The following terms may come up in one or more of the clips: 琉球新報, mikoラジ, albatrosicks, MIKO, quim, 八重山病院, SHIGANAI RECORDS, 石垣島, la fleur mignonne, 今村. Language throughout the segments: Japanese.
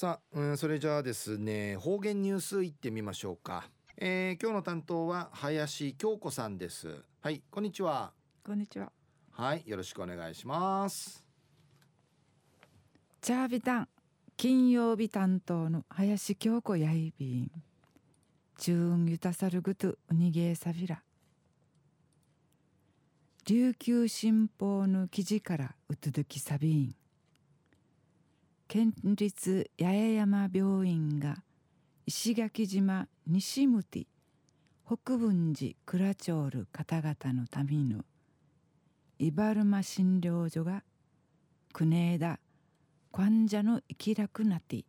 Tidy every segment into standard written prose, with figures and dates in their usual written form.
さあ、それじゃあですね、方言ニュースいってみましょうか。今日の担当は林京子さんです。はい、こんにちは。こんにちは。はい、よろしくお願いします。チャービタン金曜日担当の林京子やいびんチューンユタサルグトゥウニゲーサビラ。琉球新報の記事からうつづきサビン。県立八重山病院が石垣島西向き北分寺倉町る方々のための茨間診療所が国枝患者の生きらくなて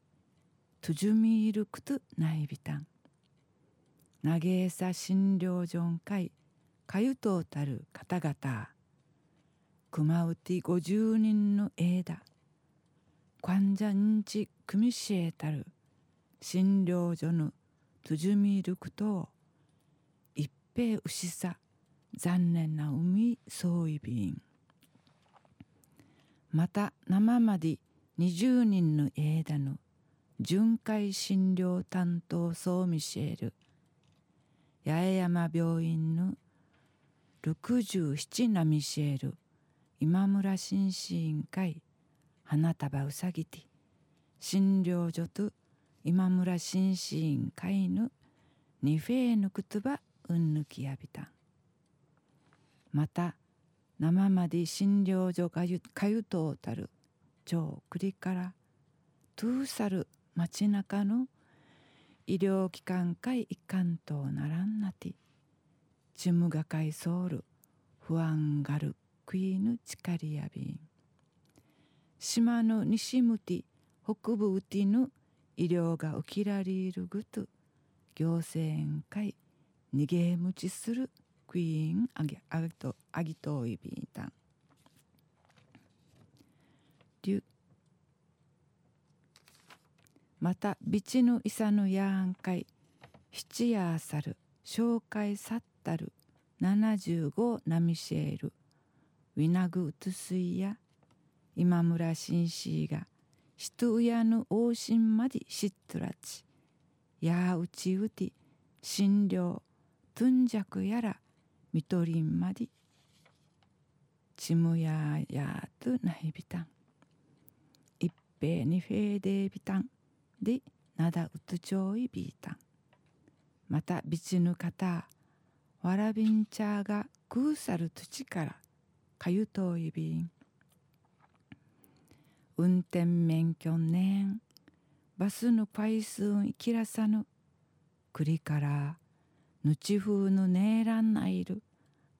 トゥジュミールクトゥナイビタンなげえさ診療所んかいかゆとうたる方々熊うて50人の枝患者んちくみしえたる診療所のトゥジュミールクトウ一平うしさ残念な海そういびん。また生まで20人の枝の巡回診療担当そうみしえる八重山病院の67なみしえる今村新市委員会花束うさぎて診療所と今村新市委員会のにフェーぬくとばうんぬきやびたん。また生まで診療所がかゆとうたる町くりからトゥーサル町中の医療機関会一貫とならんなてチムガカイソール不安がるクイーヌチカリヤビン。島の西向き北部うてぬ医療がうきらりるぐと行政員会にげむちするクイーンアギトイビンタン。またビチヌイサヌヤーンカイ七ヤーサル紹介さったる75ナミシェールウィナグウトスイや今村新市がシトウヤヌオーシンまでシットラチヤーウチウティ診療トゥンジャクやらミトリンまでチムヤーヤートナイビタン一平二平デビタンでなだうとちょいビータン。またビチヌカタわらびんちゃがくうさる土からかゆといびん。運転免許ねんバスのパイスンいきらさぬくりからぬちふうのねえらんないる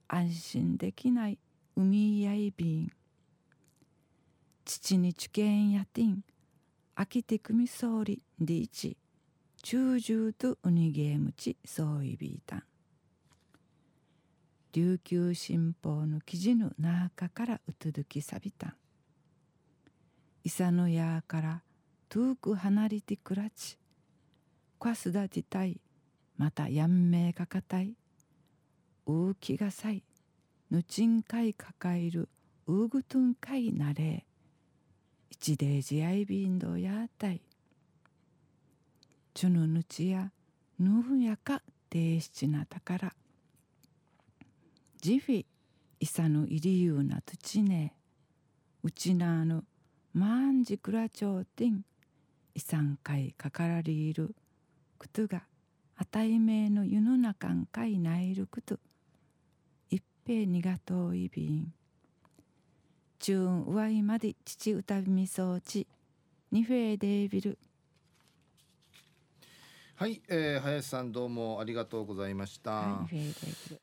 安心できない海やいびん。父にちけんやてんあきてくみそうりでいち中中とうにげむちそういびいたん。琉球新報の記事の中からうつづきさびたん。いさのやから遠く離れてくらちかすだちたいまたやんめいかかたいううきがさいぬちんかいかかえるうぐとんかいなれ一デージアイビンドやたいチュヌヌチやヌフやかデーシチナタカラジフィイサヌイリユーナトチネウチナーヌマンジクラチョウティンイサンカイカカラリールクトゥがあたいめいのユヌナカンカイナイルクトゥ一平にがとういびん。チューンうわいまで父うたびみそうちにふえでいびる。はい、林さんどうもありがとうございました。はい、